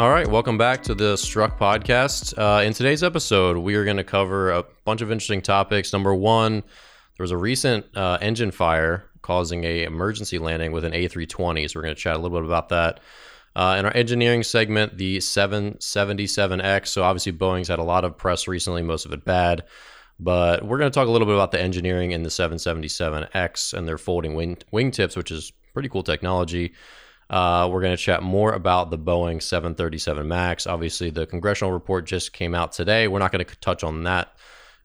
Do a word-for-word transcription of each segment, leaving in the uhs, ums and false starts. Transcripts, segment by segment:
All right, welcome back to the Struck Podcast. Uh, in today's episode, we are going to cover a bunch of interesting topics. Number one, there was a recent uh, engine fire causing an emergency landing with an A three twenty, so we're going to chat a little bit about that. Uh, in our engineering segment, the seven seventy-seven X, so obviously Boeing's had a lot of press recently, most of it bad, but we're going to talk a little bit about the engineering in the seven seventy-seven X and their folding wing wingtips, which is pretty cool technology. Uh, we're going to chat more about the Boeing seven thirty-seven MAX. Obviously, the congressional report just came out today. We're not going to touch on that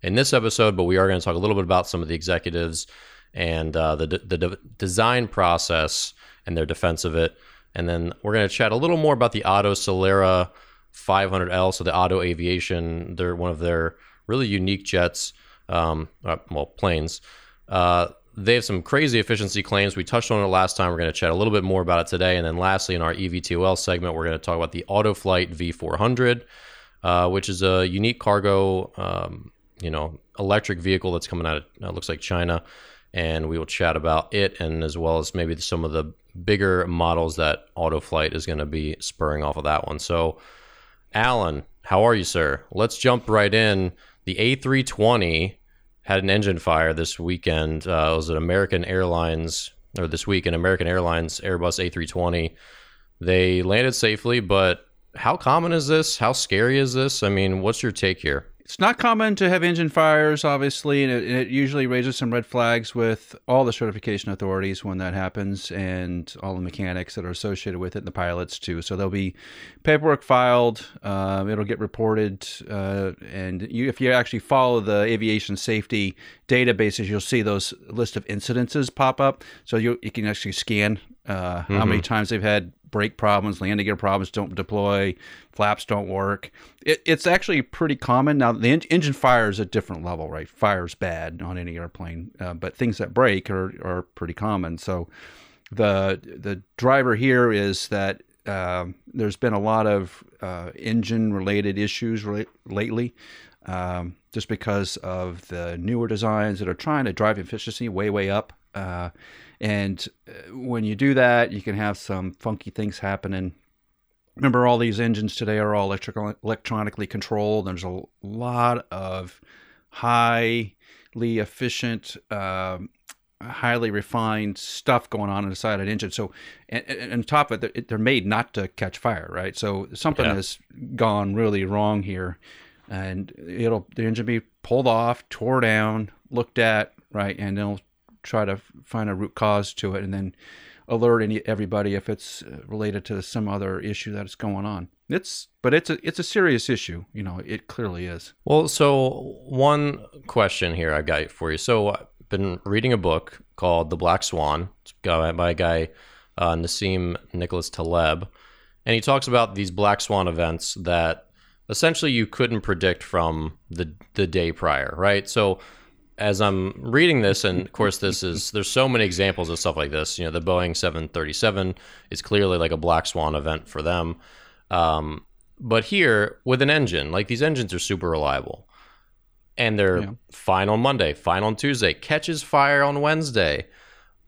in this episode, but we are going to talk a little bit about some of the executives and uh, the, de- the de- design process and their defense of it. And then we're going to chat a little more about the Otto Celera five hundred L, so the Otto Aviation. They're one of their really unique jets, um, well, planes. Uh They have some crazy efficiency claims. We touched on it last time. We're going to chat a little bit more about it today. And then lastly, in our E V T O L segment, we're going to talk about the Autoflight V four hundred, uh, which is a unique cargo, um, you know, electric vehicle that's coming out of, uh, looks like China. And we will chat about it, and as well as maybe some of the bigger models that Autoflight is going to be spurring off of that one. So, Alan, how are you, sir? Let's jump right in. The A three twenty had an engine fire this weekend. Uh, it was an American Airlines, or this week, an American Airlines Airbus A three twenty. They landed safely, but how common is this? How scary is this? I mean, what's your take here? It's not common to have engine fires, obviously, and it, it usually raises some red flags with all the certification authorities when that happens and all the mechanics that are associated with it and the pilots, too. So there'll be paperwork filed. Uh, it'll get reported. Uh, and you, if you actually follow the aviation safety databases, you'll see those list of incidences pop up. So you, you can actually scan uh, mm-hmm. how many times they've had brake problems, landing gear problems, don't deploy, flaps don't work. It, it's actually pretty common. Now, the en- engine fire is a different level, right? Fire's bad on any airplane, uh, but things that break are, are pretty common. So the the driver here is that uh, there's been a lot of uh, engine-related issues re- lately, um, just because of the newer designs that are trying to drive efficiency way, way up. Uh, and when you do that, you can have some funky things happening. Remember, all these engines today are all electrical, electronically controlled. There's a lot of highly efficient, um, highly refined stuff going on inside an engine. So, and, and on top of it, they're made not to catch fire, right? So something yeah. has gone really wrong here, and it'll the engine be pulled off, tore down, looked at, right, and they'll try to find a root cause to it and then alert any everybody if it's related to some other issue that's going on. It's but it's a it's a serious issue, you know, it clearly is. Well, so one question here I've got for you. So I've been reading a book called The Black Swan. It's by a guy, uh, Nassim Nicholas Taleb, and he talks about these black swan events that essentially you couldn't predict from the the day prior, right? So as I'm reading this, and of course this is, there's so many examples of stuff like this, you know, the Boeing seven thirty-seven is clearly like a black swan event for them. Um, but here with an engine, like these engines are super reliable and they're yeah. fine on Monday, fine on Tuesday, catches fire on Wednesday.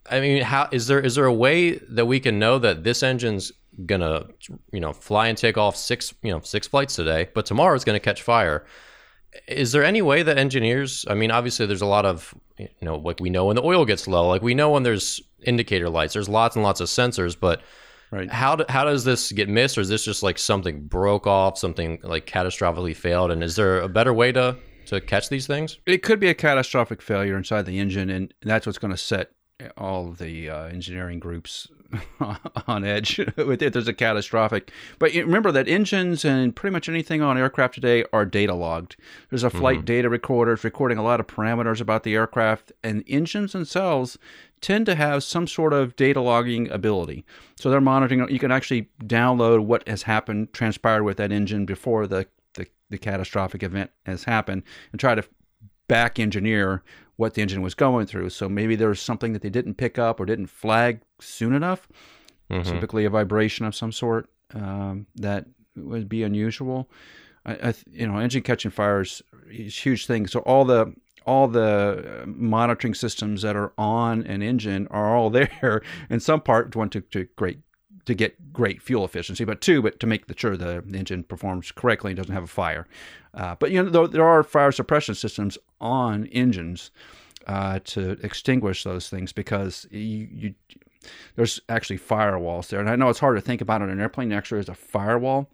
I mean, how is there, is there a way that we can know that this engine's gonna, you know, fly and take off six, you know, six flights today, but tomorrow it's going to catch fire? Is there any way that engineers, I mean, obviously there's a lot of, you know, like we know when the oil gets low, like we know when there's indicator lights, there's lots and lots of sensors, but right. how do, how does this get missed? Or is this just like something broke off, something like catastrophically failed? And is there a better way to, to catch these things? It could be a catastrophic failure inside the engine, and that's what's going to set all the uh, engineering groups on edge with it. There's a catastrophic, but remember that engines and pretty much anything on aircraft today are data logged. There's a flight mm-hmm. data recorder. It's recording a lot of parameters about the aircraft, and engines themselves tend to have some sort of data logging ability. So they're monitoring. You can actually download what has happened, transpired with that engine before the, the, the catastrophic event has happened, and try to back engineer what the engine was going through. So maybe there's something that they didn't pick up or didn't flag soon enough, mm-hmm. typically a vibration of some sort um, that would be unusual. I, I, you know, engine catching fires is a huge thing. So all the all the monitoring systems that are on an engine are all there, in some part, one to, to great to get great fuel efficiency, but two, but to make the, sure the engine performs correctly and doesn't have a fire. Uh, but you know, though, there are fire suppression systems on engines uh, to extinguish those things, because you, you there's actually firewalls there. And I know it's hard to think about on an airplane. Actually, there's a firewall.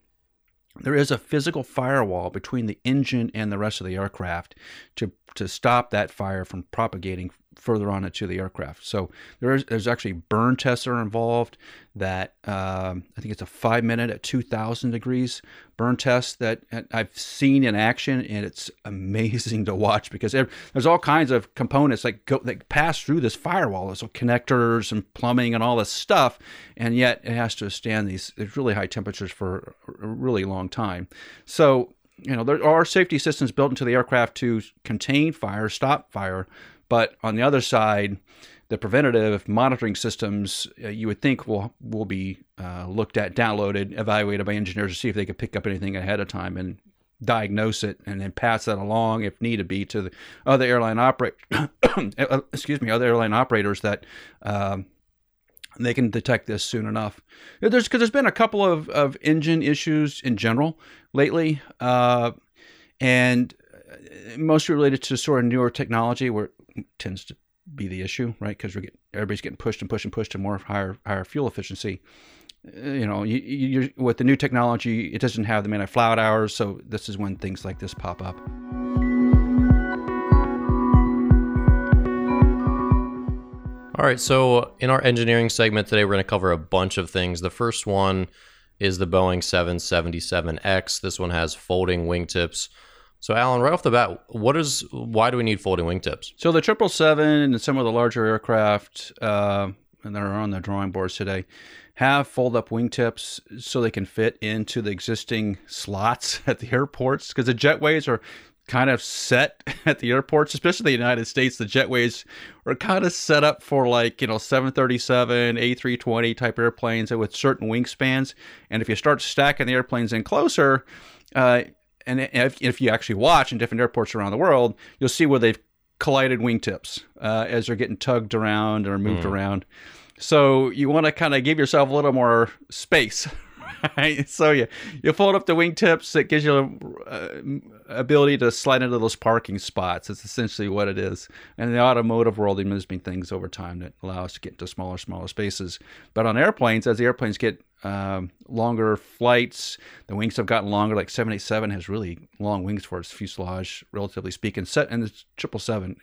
There is a physical firewall between the engine and the rest of the aircraft to to stop that fire from propagating further on into the aircraft. So there's there's actually burn tests that are involved. That um, I think it's a five minute at two thousand degrees burn test that I've seen in action, and it's amazing to watch, because there's all kinds of components that go that pass through this firewall. So connectors and plumbing and all this stuff, and yet it has to withstand these really high temperatures for a really long time. So you know, there are safety systems built into the aircraft to contain fire, stop fire. But on the other side, the preventative monitoring systems, uh, you would think will will be uh, looked at, downloaded, evaluated by engineers to see if they could pick up anything ahead of time and diagnose it, and then pass that along if need be to the other airline operate. excuse me, other airline operators that um, they can detect this soon enough. There's because there's been a couple of of engine issues in general lately, uh, and mostly related to sort of newer technology, where it tends to be the issue, right? Because we're getting, everybody's getting pushed and pushed and pushed to more higher higher fuel efficiency. You know, you, you're, with the new technology, it doesn't have the amount of flight hours, so this is when things like this pop up. All right, so in our engineering segment today, we're going to cover a bunch of things. The first one is the Boeing seven seventy-seven X. This one has folding wingtips. So, Alan, right off the bat, what is why do we need folding wingtips? So, the triple seven and some of the larger aircraft, uh, and they're on the drawing boards today, have fold-up wingtips so they can fit into the existing slots at the airports, because the jetways are kind of set at the airports, especially the United States. The jetways are kind of set up for, like, you know, seven thirty-seven, A three twenty type airplanes with certain wingspans. And if you start stacking the airplanes in closer, uh, and if, if you actually watch in different airports around the world, you'll see where they've collided wingtips uh, as they're getting tugged around or moved mm. around. So you want to kind of give yourself a little more space, right? So you, you fold up the wingtips. It gives you the uh, ability to slide into those parking spots. It's essentially what it is. And in the automotive world, they've been doing things over time that allow us to get into smaller, smaller spaces. But on airplanes, as the airplanes get Um, longer flights, the wings have gotten longer. Like seven eighty-seven has really long wings for its fuselage, relatively speaking. Set and the triple seven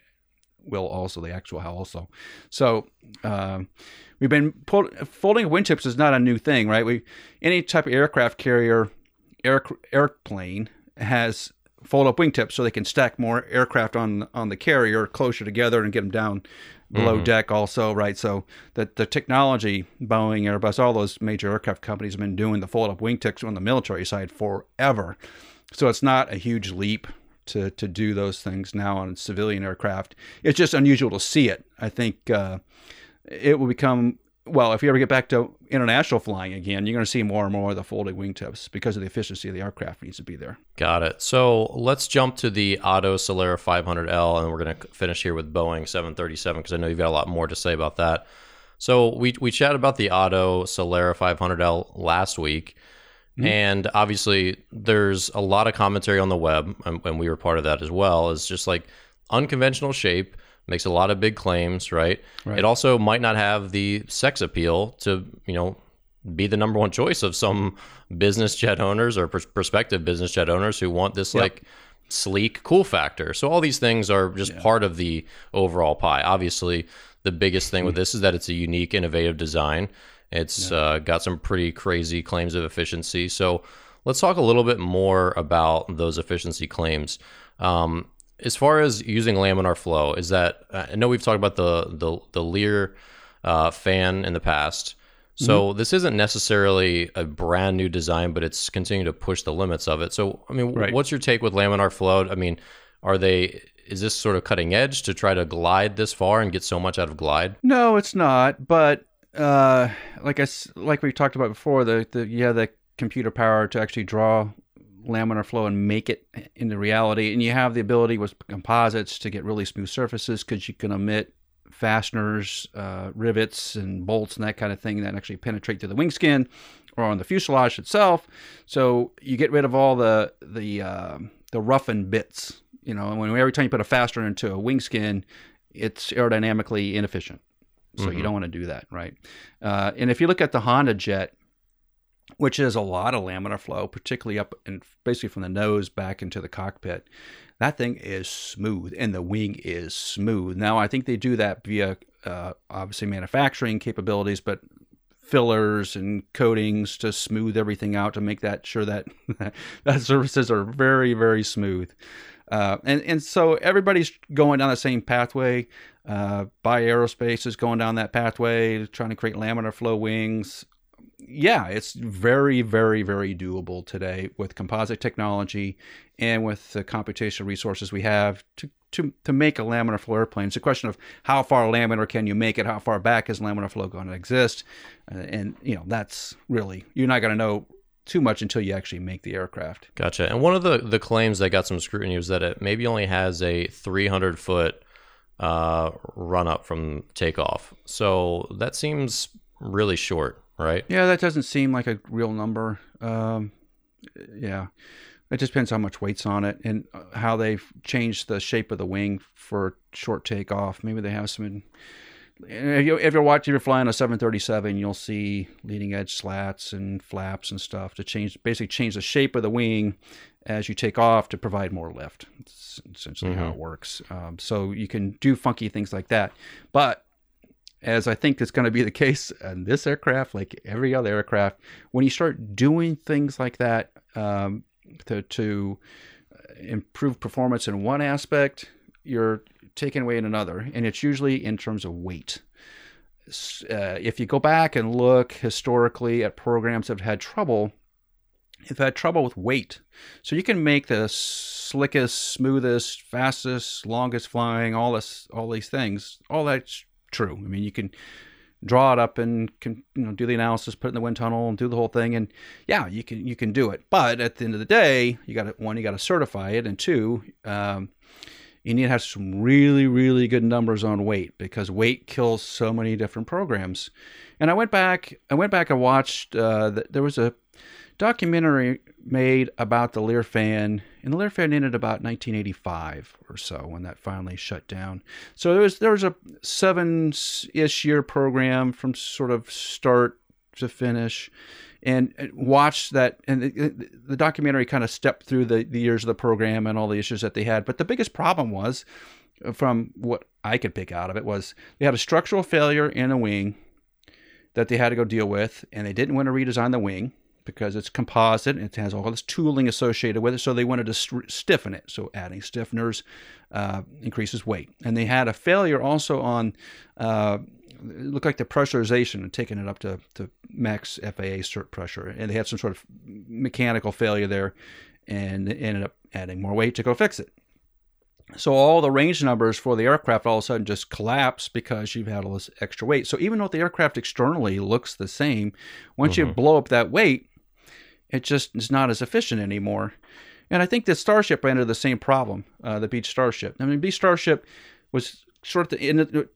will also, the actual hull also. So um, we've been pull, folding wingtips is not a new thing, right? We any type of aircraft carrier, air, airplane has fold up wingtips so they can stack more aircraft on on the carrier closer together and get them down below mm-hmm. deck also, right? So that the technology, Boeing, Airbus, all those major aircraft companies have been doing the fold-up wingtips on the military side forever. So it's not a huge leap to to do those things now on civilian aircraft. It's just unusual to see it. I think uh, it will become, well, if you ever get back to international flying again, you're going to see more and more of the folding wingtips because of the efficiency of the aircraft needs to be there. Got it. So let's jump to the Otto Celera five hundred L, and we're going to finish here with Boeing seven thirty-seven, because I know you've got a lot more to say about that. So we we chatted about the Otto Celera five hundred L last week, mm-hmm. and obviously there's a lot of commentary on the web, and, and we were part of that as well. It's just like unconventional shape. Makes a lot of big claims, right? right? It also might not have the sex appeal to, you know, be the number one choice of some business jet owners or pr- prospective business jet owners who want this yep. like sleek, cool factor. So all these things are just yeah. part of the overall pie. Obviously, the biggest thing with this is that it's a unique, innovative design. It's yeah. uh, got some pretty crazy claims of efficiency. So let's talk a little bit more about those efficiency claims. Um, as far as using laminar flow, is that I know we've talked about the the the Lear uh, fan in the past. So mm-hmm. this isn't necessarily a brand new design, but it's continuing to push the limits of it. So, I mean, right. what's your take with laminar flow? I mean, are they, is this sort of cutting edge to try to glide this far and get so much out of glide? No, it's not. But uh, like I, like we talked about before, the, the yeah, the computer power to actually draw laminar flow and make it into reality. And you have the ability with composites to get really smooth surfaces because you can omit fasteners, uh, rivets, and bolts, and that kind of thing that actually penetrate through the wing skin or on the fuselage itself. So you get rid of all the the uh, the roughened bits. You know, and when every time you put a fastener into a wing skin, it's aerodynamically inefficient. So mm-hmm. you don't want to do that, right? Uh, and if you look at the Honda Jet, which is a lot of laminar flow, particularly up and basically from the nose back into the cockpit. That thing is smooth, and the wing is smooth. Now, I think they do that via, uh, obviously, manufacturing capabilities, but fillers and coatings to smooth everything out to make that sure that that surfaces are very, very smooth. Uh, and, and so everybody's going down the same pathway. Uh, Buy Aerospace is going down that pathway, trying to create laminar flow wings. Yeah, it's very, very, very doable today with composite technology and with the computational resources we have to, to, to make a laminar flow airplane. It's a question of how far laminar can you make it? How far back is laminar flow going to exist? Uh, and, you know, that's really, you're not going to know too much until you actually make the aircraft. Gotcha. And one of the, the claims that got some scrutiny was that it maybe only has a three hundred foot uh, run up from takeoff. So that seems really short. Right. Yeah, that doesn't seem like a real number. Um, yeah, it just depends how much weight's on it and how they've changed the shape of the wing for short takeoff. Maybe they have some. If, you, if you're watching, you're flying a seven thirty-seven, you'll see leading edge slats and flaps and stuff to change, basically change the shape of the wing as you take off to provide more lift. It's essentially mm-hmm. how it works. Um, so you can do funky things like that, but. As I think is going to be the case in this aircraft, like every other aircraft, when you start doing things like that um, to, to improve performance in one aspect, you're taking away in another, and it's usually in terms of weight. Uh, if you go back and look historically at programs that have had trouble, they've had trouble with weight. So you can make the slickest, smoothest, fastest, longest flying, all this, all these things, all that. True. I mean, you can draw it up and can, you know, do the analysis, put it in the wind tunnel, and do the whole thing. And yeah, you can you can do it. But at the end of the day, you got to one, you got to certify it, and two, um, you need to have some really, really good numbers on weight because weight kills so many different programs. And I went back, I went back and watched. Uh, the, there was a documentary made about the Lear Fan, and the Lear Fan ended about nineteen eighty-five or so when that finally shut down. So there was there was a seven-ish year program from sort of start to finish, and watched that. And the, the documentary kind of stepped through the, the years of the program and all the issues that they had. But the biggest problem was, from what I could pick out of it, was they had a structural failure in a wing that they had to go deal with, and they didn't want to redesign the wing. Because it's composite and it has all this tooling associated with it. So they wanted to st- stiffen it. So adding stiffeners uh, increases weight. And they had a failure also on, uh, it looked like the pressurization and taking it up to, to max F A A cert pressure. And they had some sort of mechanical failure there and ended up adding more weight to go fix it. So all the range numbers for the aircraft all of a sudden just collapse because you've had all this extra weight. So even though the aircraft externally looks the same, once mm-hmm. you blow up that weight, it just is not as efficient anymore. And I think the Starship ran into the same problem, uh, the Beach Starship. I mean, Beach Starship was sort of, the, in the,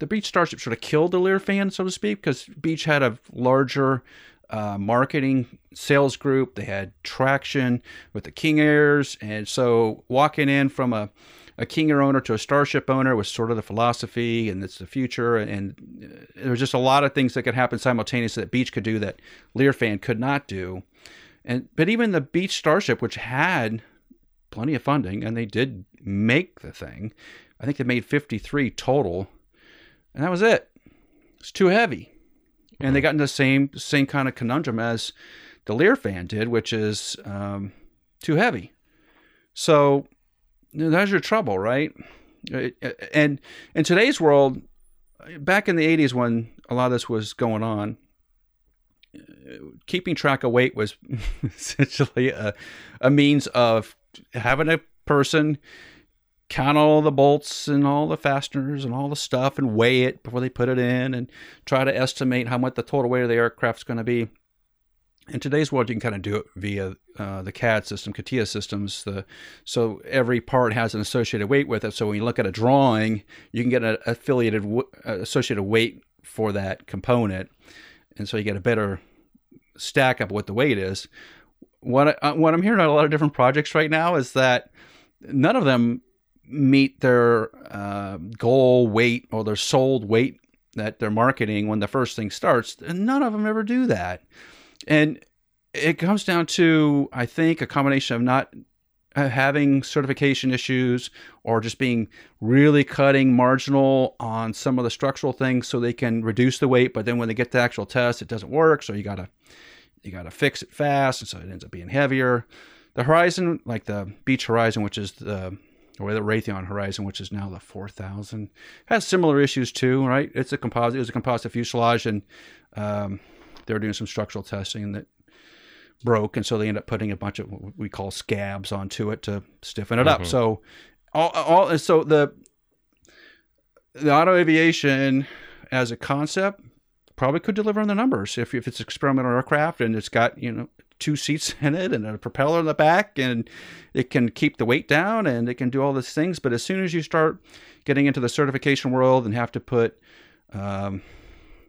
the Beach Starship sort of killed the Lear Fan, so to speak, because Beach had a larger uh, marketing sales group. They had traction with the King Airs. And so walking in from a, a King Air owner to a Starship owner was sort of the philosophy, and it's the future. And, and there was just a lot of things that could happen simultaneously that Beach could do that Lear Fan could not do. And but even the Beach Starship, which had plenty of funding, and they did make the thing. I think they made fifty-three total, and that was it. It's too heavy. Mm-hmm. And they got into the same same kind of conundrum as the Lear Fan did, which is um, too heavy. So That's your trouble, right? And in today's world, back in the eighties when a lot of this was going on, keeping track of weight was essentially a, a means of having a person count all the bolts and all the fasteners and all the stuff and weigh it before they put it in and try to estimate how much the total weight of the aircraft is going to be. In today's world, you can kind of do it via uh, the C A D system, CATIA systems. The, so every part has an associated weight with it. So when you look at a drawing, you can get an affiliated w- associated weight for that component. And so you get a better stack up what the weight is. What, I, what I'm hearing on a lot of different projects right now is that none of them meet their uh, goal weight or their sold weight that they're marketing when the first thing starts. And none of them ever do that. And it comes down to, I think, a combination of not having certification issues or just being really cutting marginal on some of the structural things so they can reduce the weight. But then when they get to the actual test, it doesn't work. So you gotta you gotta fix it fast. And so it ends up being heavier. The Horizon, like the Beach Horizon, which is the, or the Raytheon Horizon, which is now the four thousand, has similar issues too, right? It's a composite, it was a composite fuselage, and um, they were doing some structural testing that broke, and so they end up putting a bunch of what we call scabs onto it to stiffen it mm-hmm. up. So, all, all so the the Otto Aviation as a concept probably could deliver on the numbers if if it's experimental aircraft and it's got, you know, two seats in it and a propeller in the back, and it can keep the weight down and it can do all these things. But as soon as you start getting into the certification world and have to put um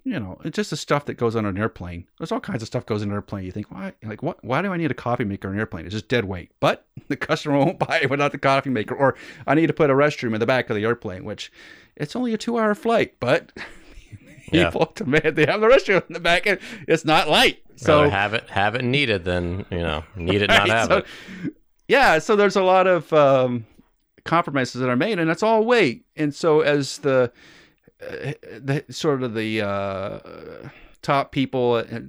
you know, it's just the stuff that goes on an airplane. There's all kinds of stuff goes in an airplane. You think, why? Like, what? Why do I need a coffee maker in an airplane? It's just dead weight. But the customer won't buy it without the coffee maker. Or I need to put a restroom in the back of the airplane, which it's only a two-hour flight. But yeah. people demand they have the restroom in the back, and it's not light. So have it, have it needed, then you know, need it, right? Not have so, it. Yeah. So there's a lot of um, compromises that are made, and it's all weight. And so as the Uh, the, sort of the uh, top people, uh,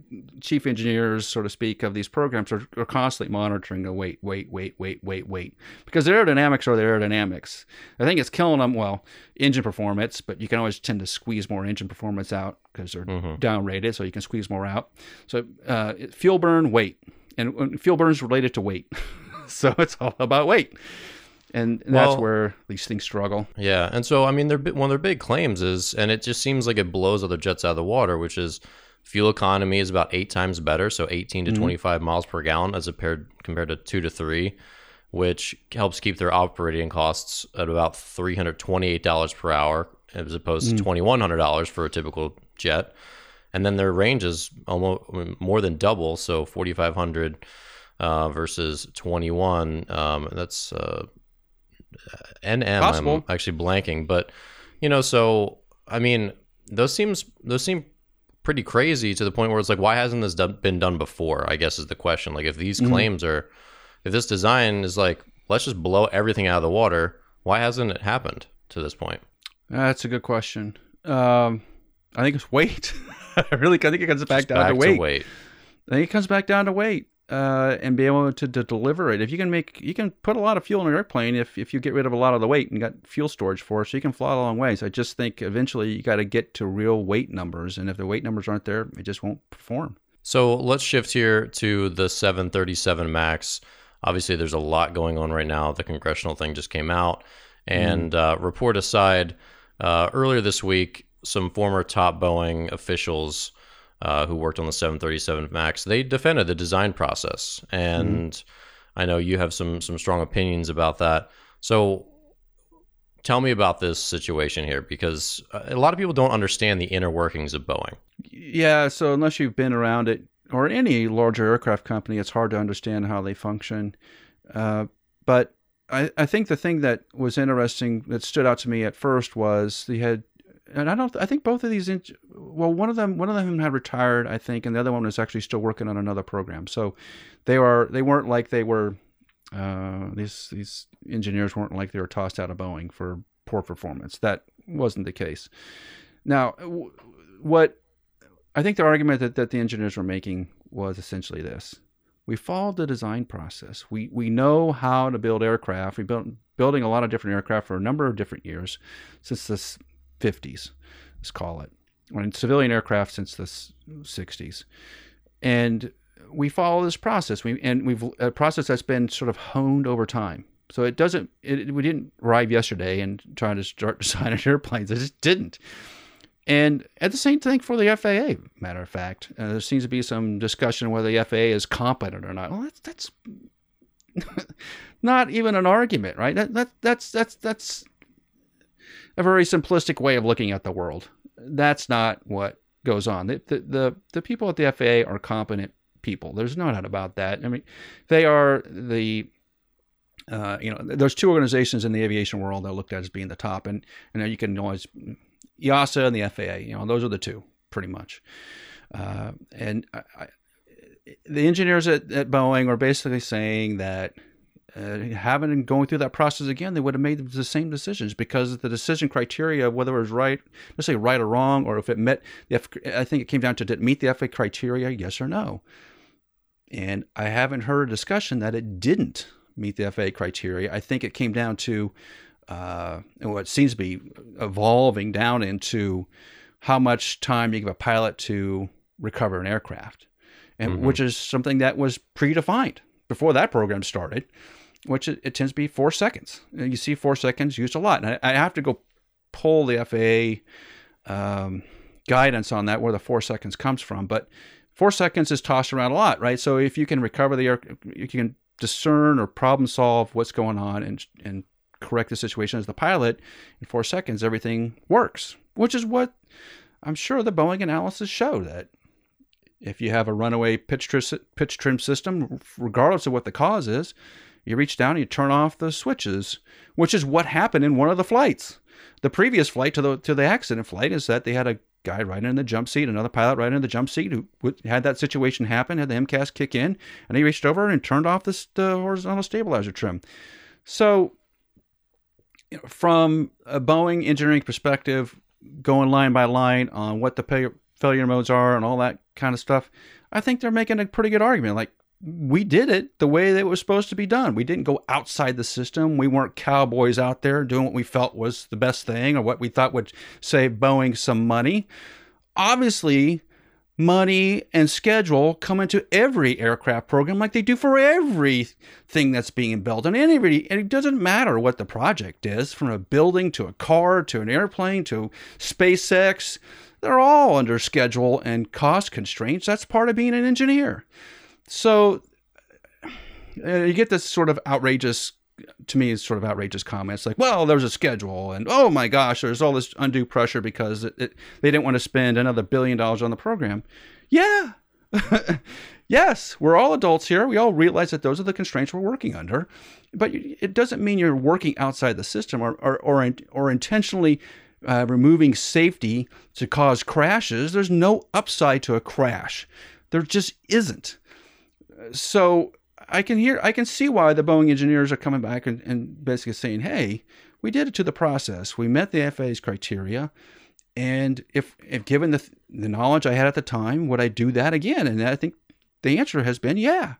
chief engineers, so to speak, of these programs are, are constantly monitoring the weight, weight, weight, weight, weight, weight, because the aerodynamics are the aerodynamics. I think it's killing them, well, engine performance, but you can always tend to squeeze more engine performance out because they're mm-hmm. downrated, so you can squeeze more out. So uh, fuel burn, weight, and, and fuel burn is related to weight. So it's all about weight. And that's well, where these things struggle. Yeah. And so, I mean, they're, one of their big claims is, and it just seems like it blows other jets out of the water, which is fuel economy is about eight times better. So eighteen to mm-hmm. twenty-five miles per gallon as compared, compared to two to three, which helps keep their operating costs at about three hundred twenty-eight dollars per hour as opposed mm-hmm. to twenty-one hundred dollars for a typical jet. And then their range is almost more than double. So forty-five hundred uh, versus twenty-one. Um, that's... Uh, N M Possible. I'm actually blanking, but you know, so I mean, those seems those seem pretty crazy to the point where it's like, why hasn't this done, been done before? I guess is the question. Like, if these mm-hmm. claims are, if this design is like, let's just blow everything out of the water, why hasn't it happened to this point? That's a good question. Um, I think it's weight. I really, I think it comes back just down back to, weight. to weight. I think it comes back down to weight. Uh, and be able to, to deliver it. If you can make, you can put a lot of fuel in an airplane if, if you get rid of a lot of the weight and got fuel storage for it, so you can fly a long ways. I just think eventually you got to get to real weight numbers, and if the weight numbers aren't there, it just won't perform. So let's shift here to the seven thirty-seven MAX. Obviously, there's a lot going on right now. The congressional thing just came out, and mm. uh, report aside, uh, earlier this week, some former top Boeing officials Uh, who worked on the seven thirty-seven MAX, they defended the design process. And mm-hmm. I know you have some some strong opinions about that. So tell me about this situation here, because a lot of people don't understand the inner workings of Boeing. Yeah, so unless you've been around it, or any larger aircraft company, it's hard to understand how they function. Uh, but I, I think the thing that was interesting, that stood out to me at first, was they had, and I don't, I think both of these, well, one of them, one of them had retired, I think, and the other one was actually still working on another program. So they are, they weren't like they were, uh, these, these engineers weren't like they were tossed out of Boeing for poor performance. That wasn't the case. Now, what I think the argument that, that the engineers were making was essentially this: We followed the design process. We we know how to build aircraft. We've been building a lot of different aircraft for a number of different years, since the fifties, let's call it, or in civilian aircraft since the sixties. And we follow this process. We and we've a process that's been sort of honed over time. So it doesn't. It, we didn't arrive yesterday and try to start designing airplanes. I just didn't. And at the same thing for the F A A, matter of fact, uh, there seems to be some discussion whether the F A A is competent or not. Well, that's that's not even an argument, right? That that that's that's that's a very simplistic way of looking at the world. That's not what goes on. The the the, the people at the F A A are competent people. There's no doubt about that. I mean, they are the uh, you know, there's two organizations in the aviation world that are looked at as being the top, and and you can always. EASA and the F A A, you know, those are the two pretty much. Uh, and I, I, the engineers at, at Boeing are basically saying that uh, having and going through that process again, they would have made the same decisions because the decision criteria, whether it was right, let's say right or wrong, or if it met, the F, I think it came down to did it meet the F A A criteria, yes or no. And I haven't heard a discussion that it didn't meet the F A A criteria. I think it came down to Uh, and what seems to be evolving down into how much time you give a pilot to recover an aircraft, and mm-hmm. which is something that was predefined before that program started, which it, it tends to be four seconds. You see four seconds used a lot. And I, I have to go pull the F A A um, guidance on that, where the four seconds comes from. But four seconds is tossed around a lot, right? So if you can recover the air, you can discern or problem solve what's going on and and correct the situation as the pilot in four seconds, everything works, which is what I'm sure the Boeing analysis showed, that if you have a runaway pitch, tr- pitch trim system, regardless of what the cause is, you reach down and you turn off the switches, which is what happened in one of the flights. The previous flight to the to the accident flight is that they had a guy right in the jump seat, another pilot right in the jump seat who had that situation happen, had the M C A S kick in, and he reached over and turned off this uh, horizontal stabilizer trim. So from a Boeing engineering perspective, going line by line on what the pay- failure modes are and all that kind of stuff, I think they're making a pretty good argument. Like, we did it the way that it was supposed to be done. We didn't go outside the system. We weren't cowboys out there doing what we felt was the best thing or what we thought would save Boeing some money. Obviously, money and schedule come into every aircraft program like they do for everything that's being built. And anybody, and it doesn't matter what the project is, from a building to a car to an airplane to SpaceX, they're all under schedule and cost constraints. That's part of being an engineer. So uh, you get this sort of outrageous, to me, it's sort of outrageous comments like, well, there's a schedule, and oh my gosh, there's all this undue pressure because it, it, they didn't want to spend another billion dollars on the program. Yeah. Yes, we're all adults here. We all realize that those are the constraints we're working under, but it doesn't mean you're working outside the system or, or, or, in, or intentionally uh, removing safety to cause crashes. There's no upside to a crash. There just isn't. So I can hear, I can see why the Boeing engineers are coming back and, and basically saying, hey, we did it to the process. We met the F A A's criteria. And if, if given the, the knowledge I had at the time, would I do that again? And I think the answer has been, yeah,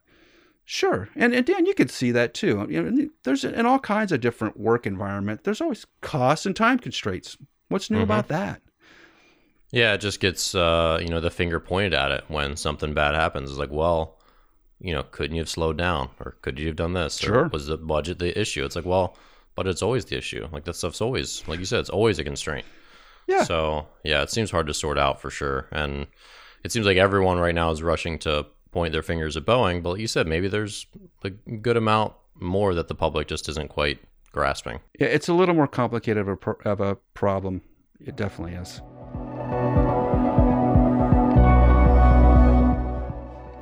sure. And, and Dan, you can see that too. You know, there's in all kinds of different work environment, there's always costs and time constraints. What's new mm-hmm. about that? Yeah. It just gets, uh, you know, the finger pointed at it when something bad happens. It's like, well, you know, couldn't you have slowed down, or could you have done this? Sure. Or was the budget the issue? It's like, well, but it's always the issue. Like, that stuff's always, like you said, it's always a constraint. Yeah. So yeah, it seems hard to sort out for sure. And it seems like everyone right now is rushing to point their fingers at Boeing, but like you said, maybe there's a good amount more that the public just isn't quite grasping. Yeah, it's a little more complicated of a, pro- of a problem. It definitely is.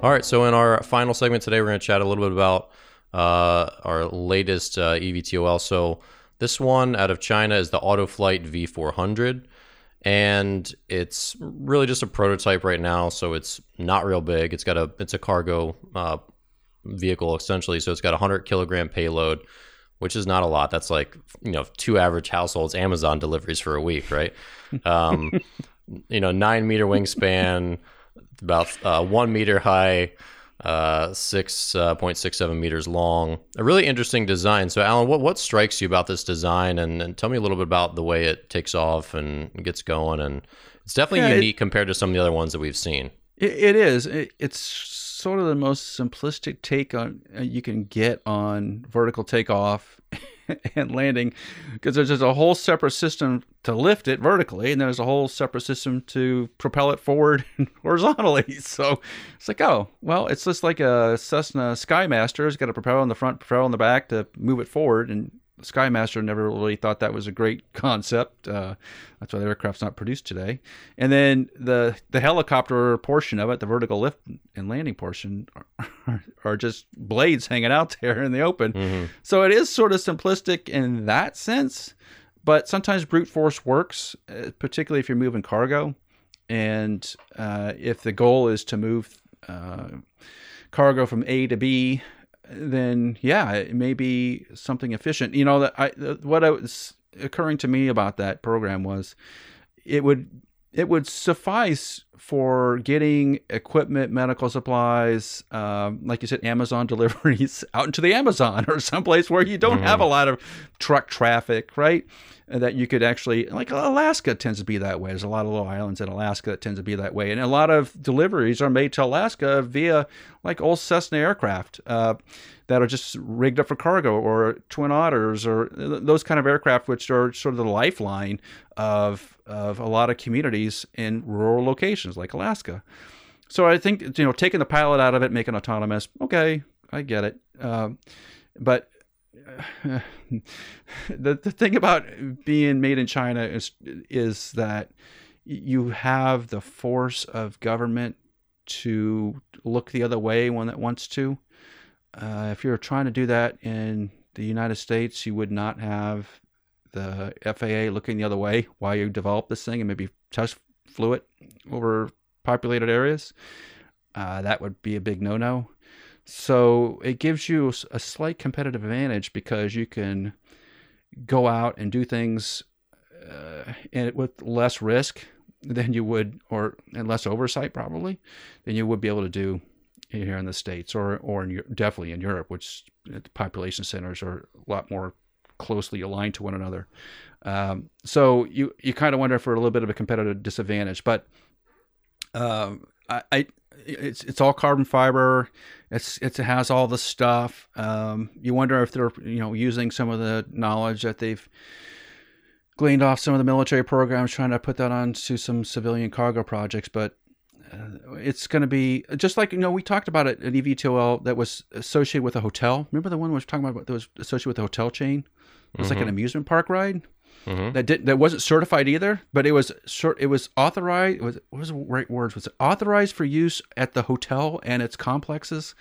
All right, so in our final segment today, we're going to chat a little bit about uh, our latest uh, E V TOL. So this one out of China is the Autoflight V four hundred, and it's really just a prototype right now, so it's not real big. It's got a it's a cargo uh, vehicle essentially, so it's got a one hundred kilogram payload, which is not a lot. That's like, you know, two average households Amazon deliveries for a week, right? Um, you know, nine meter wingspan. About uh, one meter high, uh, six point six seven meters long. A really interesting design. So, Alan, what, what strikes you about this design? And, and tell me a little bit about the way it takes off and gets going. And it's definitely yeah, unique it, compared to some of the other ones that we've seen. It, it is. It, it's sort of the most simplistic take on uh, you can get on vertical takeoff and landing, because there's just a whole separate system to lift it vertically, and there's a whole separate system to propel it forward horizontally. So it's like, oh, well, it's just like a Cessna Skymaster. It's got a propeller on the front, propeller on the back to move it forward. And Skymaster never really thought that was a great concept. Uh, that's why the aircraft's not produced today. And then the the helicopter portion of it, the vertical lift and landing portion, are, are, are just blades hanging out there in the open. Mm-hmm. So it is sort of simplistic in that sense, but sometimes brute force works, particularly if you're moving cargo. And uh, if the goal is to move uh, cargo from A to B, then yeah, it may be something efficient. You know, that I what I was occurring to me about that program was it would it would suffice for getting equipment, medical supplies, um, like you said, Amazon deliveries out into the Amazon or someplace where you don't mm-hmm. have a lot of truck traffic, right? That you could actually, like Alaska tends to be that way. There's a lot of little islands in Alaska that tends to be that way. And a lot of deliveries are made to Alaska via like old Cessna aircraft uh, that are just rigged up for cargo, or Twin Otters, or those kind of aircraft, which are sort of the lifeline of of a lot of communities in rural locations like Alaska. So I think, you know, taking the pilot out of it, making it autonomous, okay, I get it. Um, but Uh, the the thing about being made in China is is that you have the force of government to look the other way when it wants to. Uh, if you're trying to do that in the United States, you would not have the F A A looking the other way while you develop this thing and maybe test flew it over populated areas. Uh, that would be a big no-no. So it gives you a slight competitive advantage because you can go out and do things uh, and with less risk than you would, or and less oversight probably, than you would be able to do here in the States, or or in, definitely in Europe, which the population centers are a lot more closely aligned to one another. Um, so you, you kind of wonder for a little bit of a competitive disadvantage, but um, I, I it's it's all carbon fiber. It's, it's it has all the stuff. Um, you wonder if they're, you know, using some of the knowledge that they've gleaned off some of the military programs, trying to put that onto some civilian cargo projects. But uh, it's going to be just like, you know, we talked about it, an E V two L that was associated with a hotel. Remember the one we were talking about that was associated with a hotel chain? It was mm-hmm. like an amusement park ride. Mm-hmm. That didn't. That wasn't certified either, but it was. It was authorized. It was, what was the right words? Was it authorized for use at the hotel and its complexes?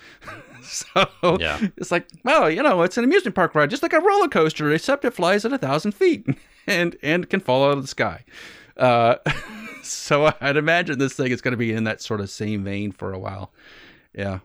So yeah. It's like, well, you know, it's an amusement park ride, just like a roller coaster, except it flies at a thousand feet and and can fall out of the sky. Uh, so I'd imagine this thing is going to be in that sort of same vein for a while. Yeah.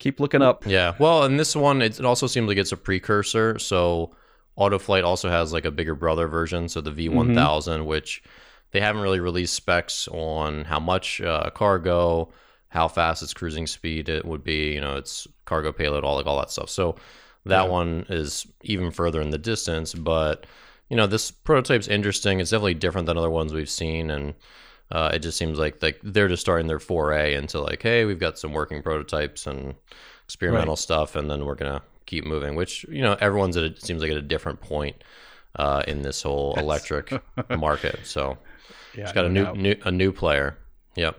Keep looking up. Yeah. Well, and this one, it also seems like it's a precursor. So. Autoflight also has like a bigger brother version, so the V one thousand, mm-hmm. which they haven't really released specs on how much uh, cargo, how fast its cruising speed it would be, you know, its cargo payload, all like all that stuff. So that yeah. one is even further in the distance, but you know, this prototype's interesting. It's definitely different than other ones we've seen, and uh, it just seems like like they're just starting their foray into like, hey, we've got some working prototypes and experimental right. stuff, and then we're gonna keep moving, which, you know, everyone's at a, it seems like at a different point uh in this whole electric market. So yeah, it's got a new, no. new a new player. Yep.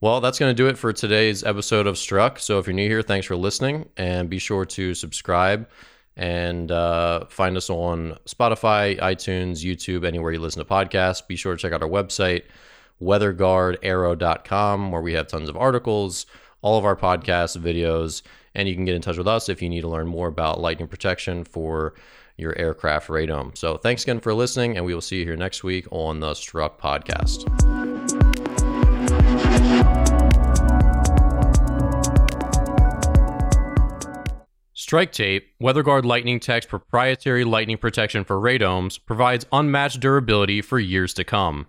Well, that's going to do it for today's episode of Struck. So if you're new here, thanks for listening, and be sure to subscribe and uh find us on Spotify, iTunes, YouTube, anywhere you listen to podcasts. Be sure to check out our website, weather guard aero dot com, where we have tons of articles, all of our podcasts, videos, and you can get in touch with us if you need to learn more about lightning protection for your aircraft radome. So thanks again for listening, and we will see you here next week on the Struck Podcast. Strike Tape, WeatherGuard Lightning Tech's proprietary lightning protection for radomes, provides unmatched durability for years to come.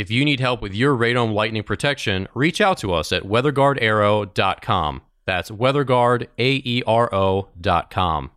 If you need help with your radome lightning protection, reach out to us at weatherguard aero dot com. That's weatherguard, A E R O dot com.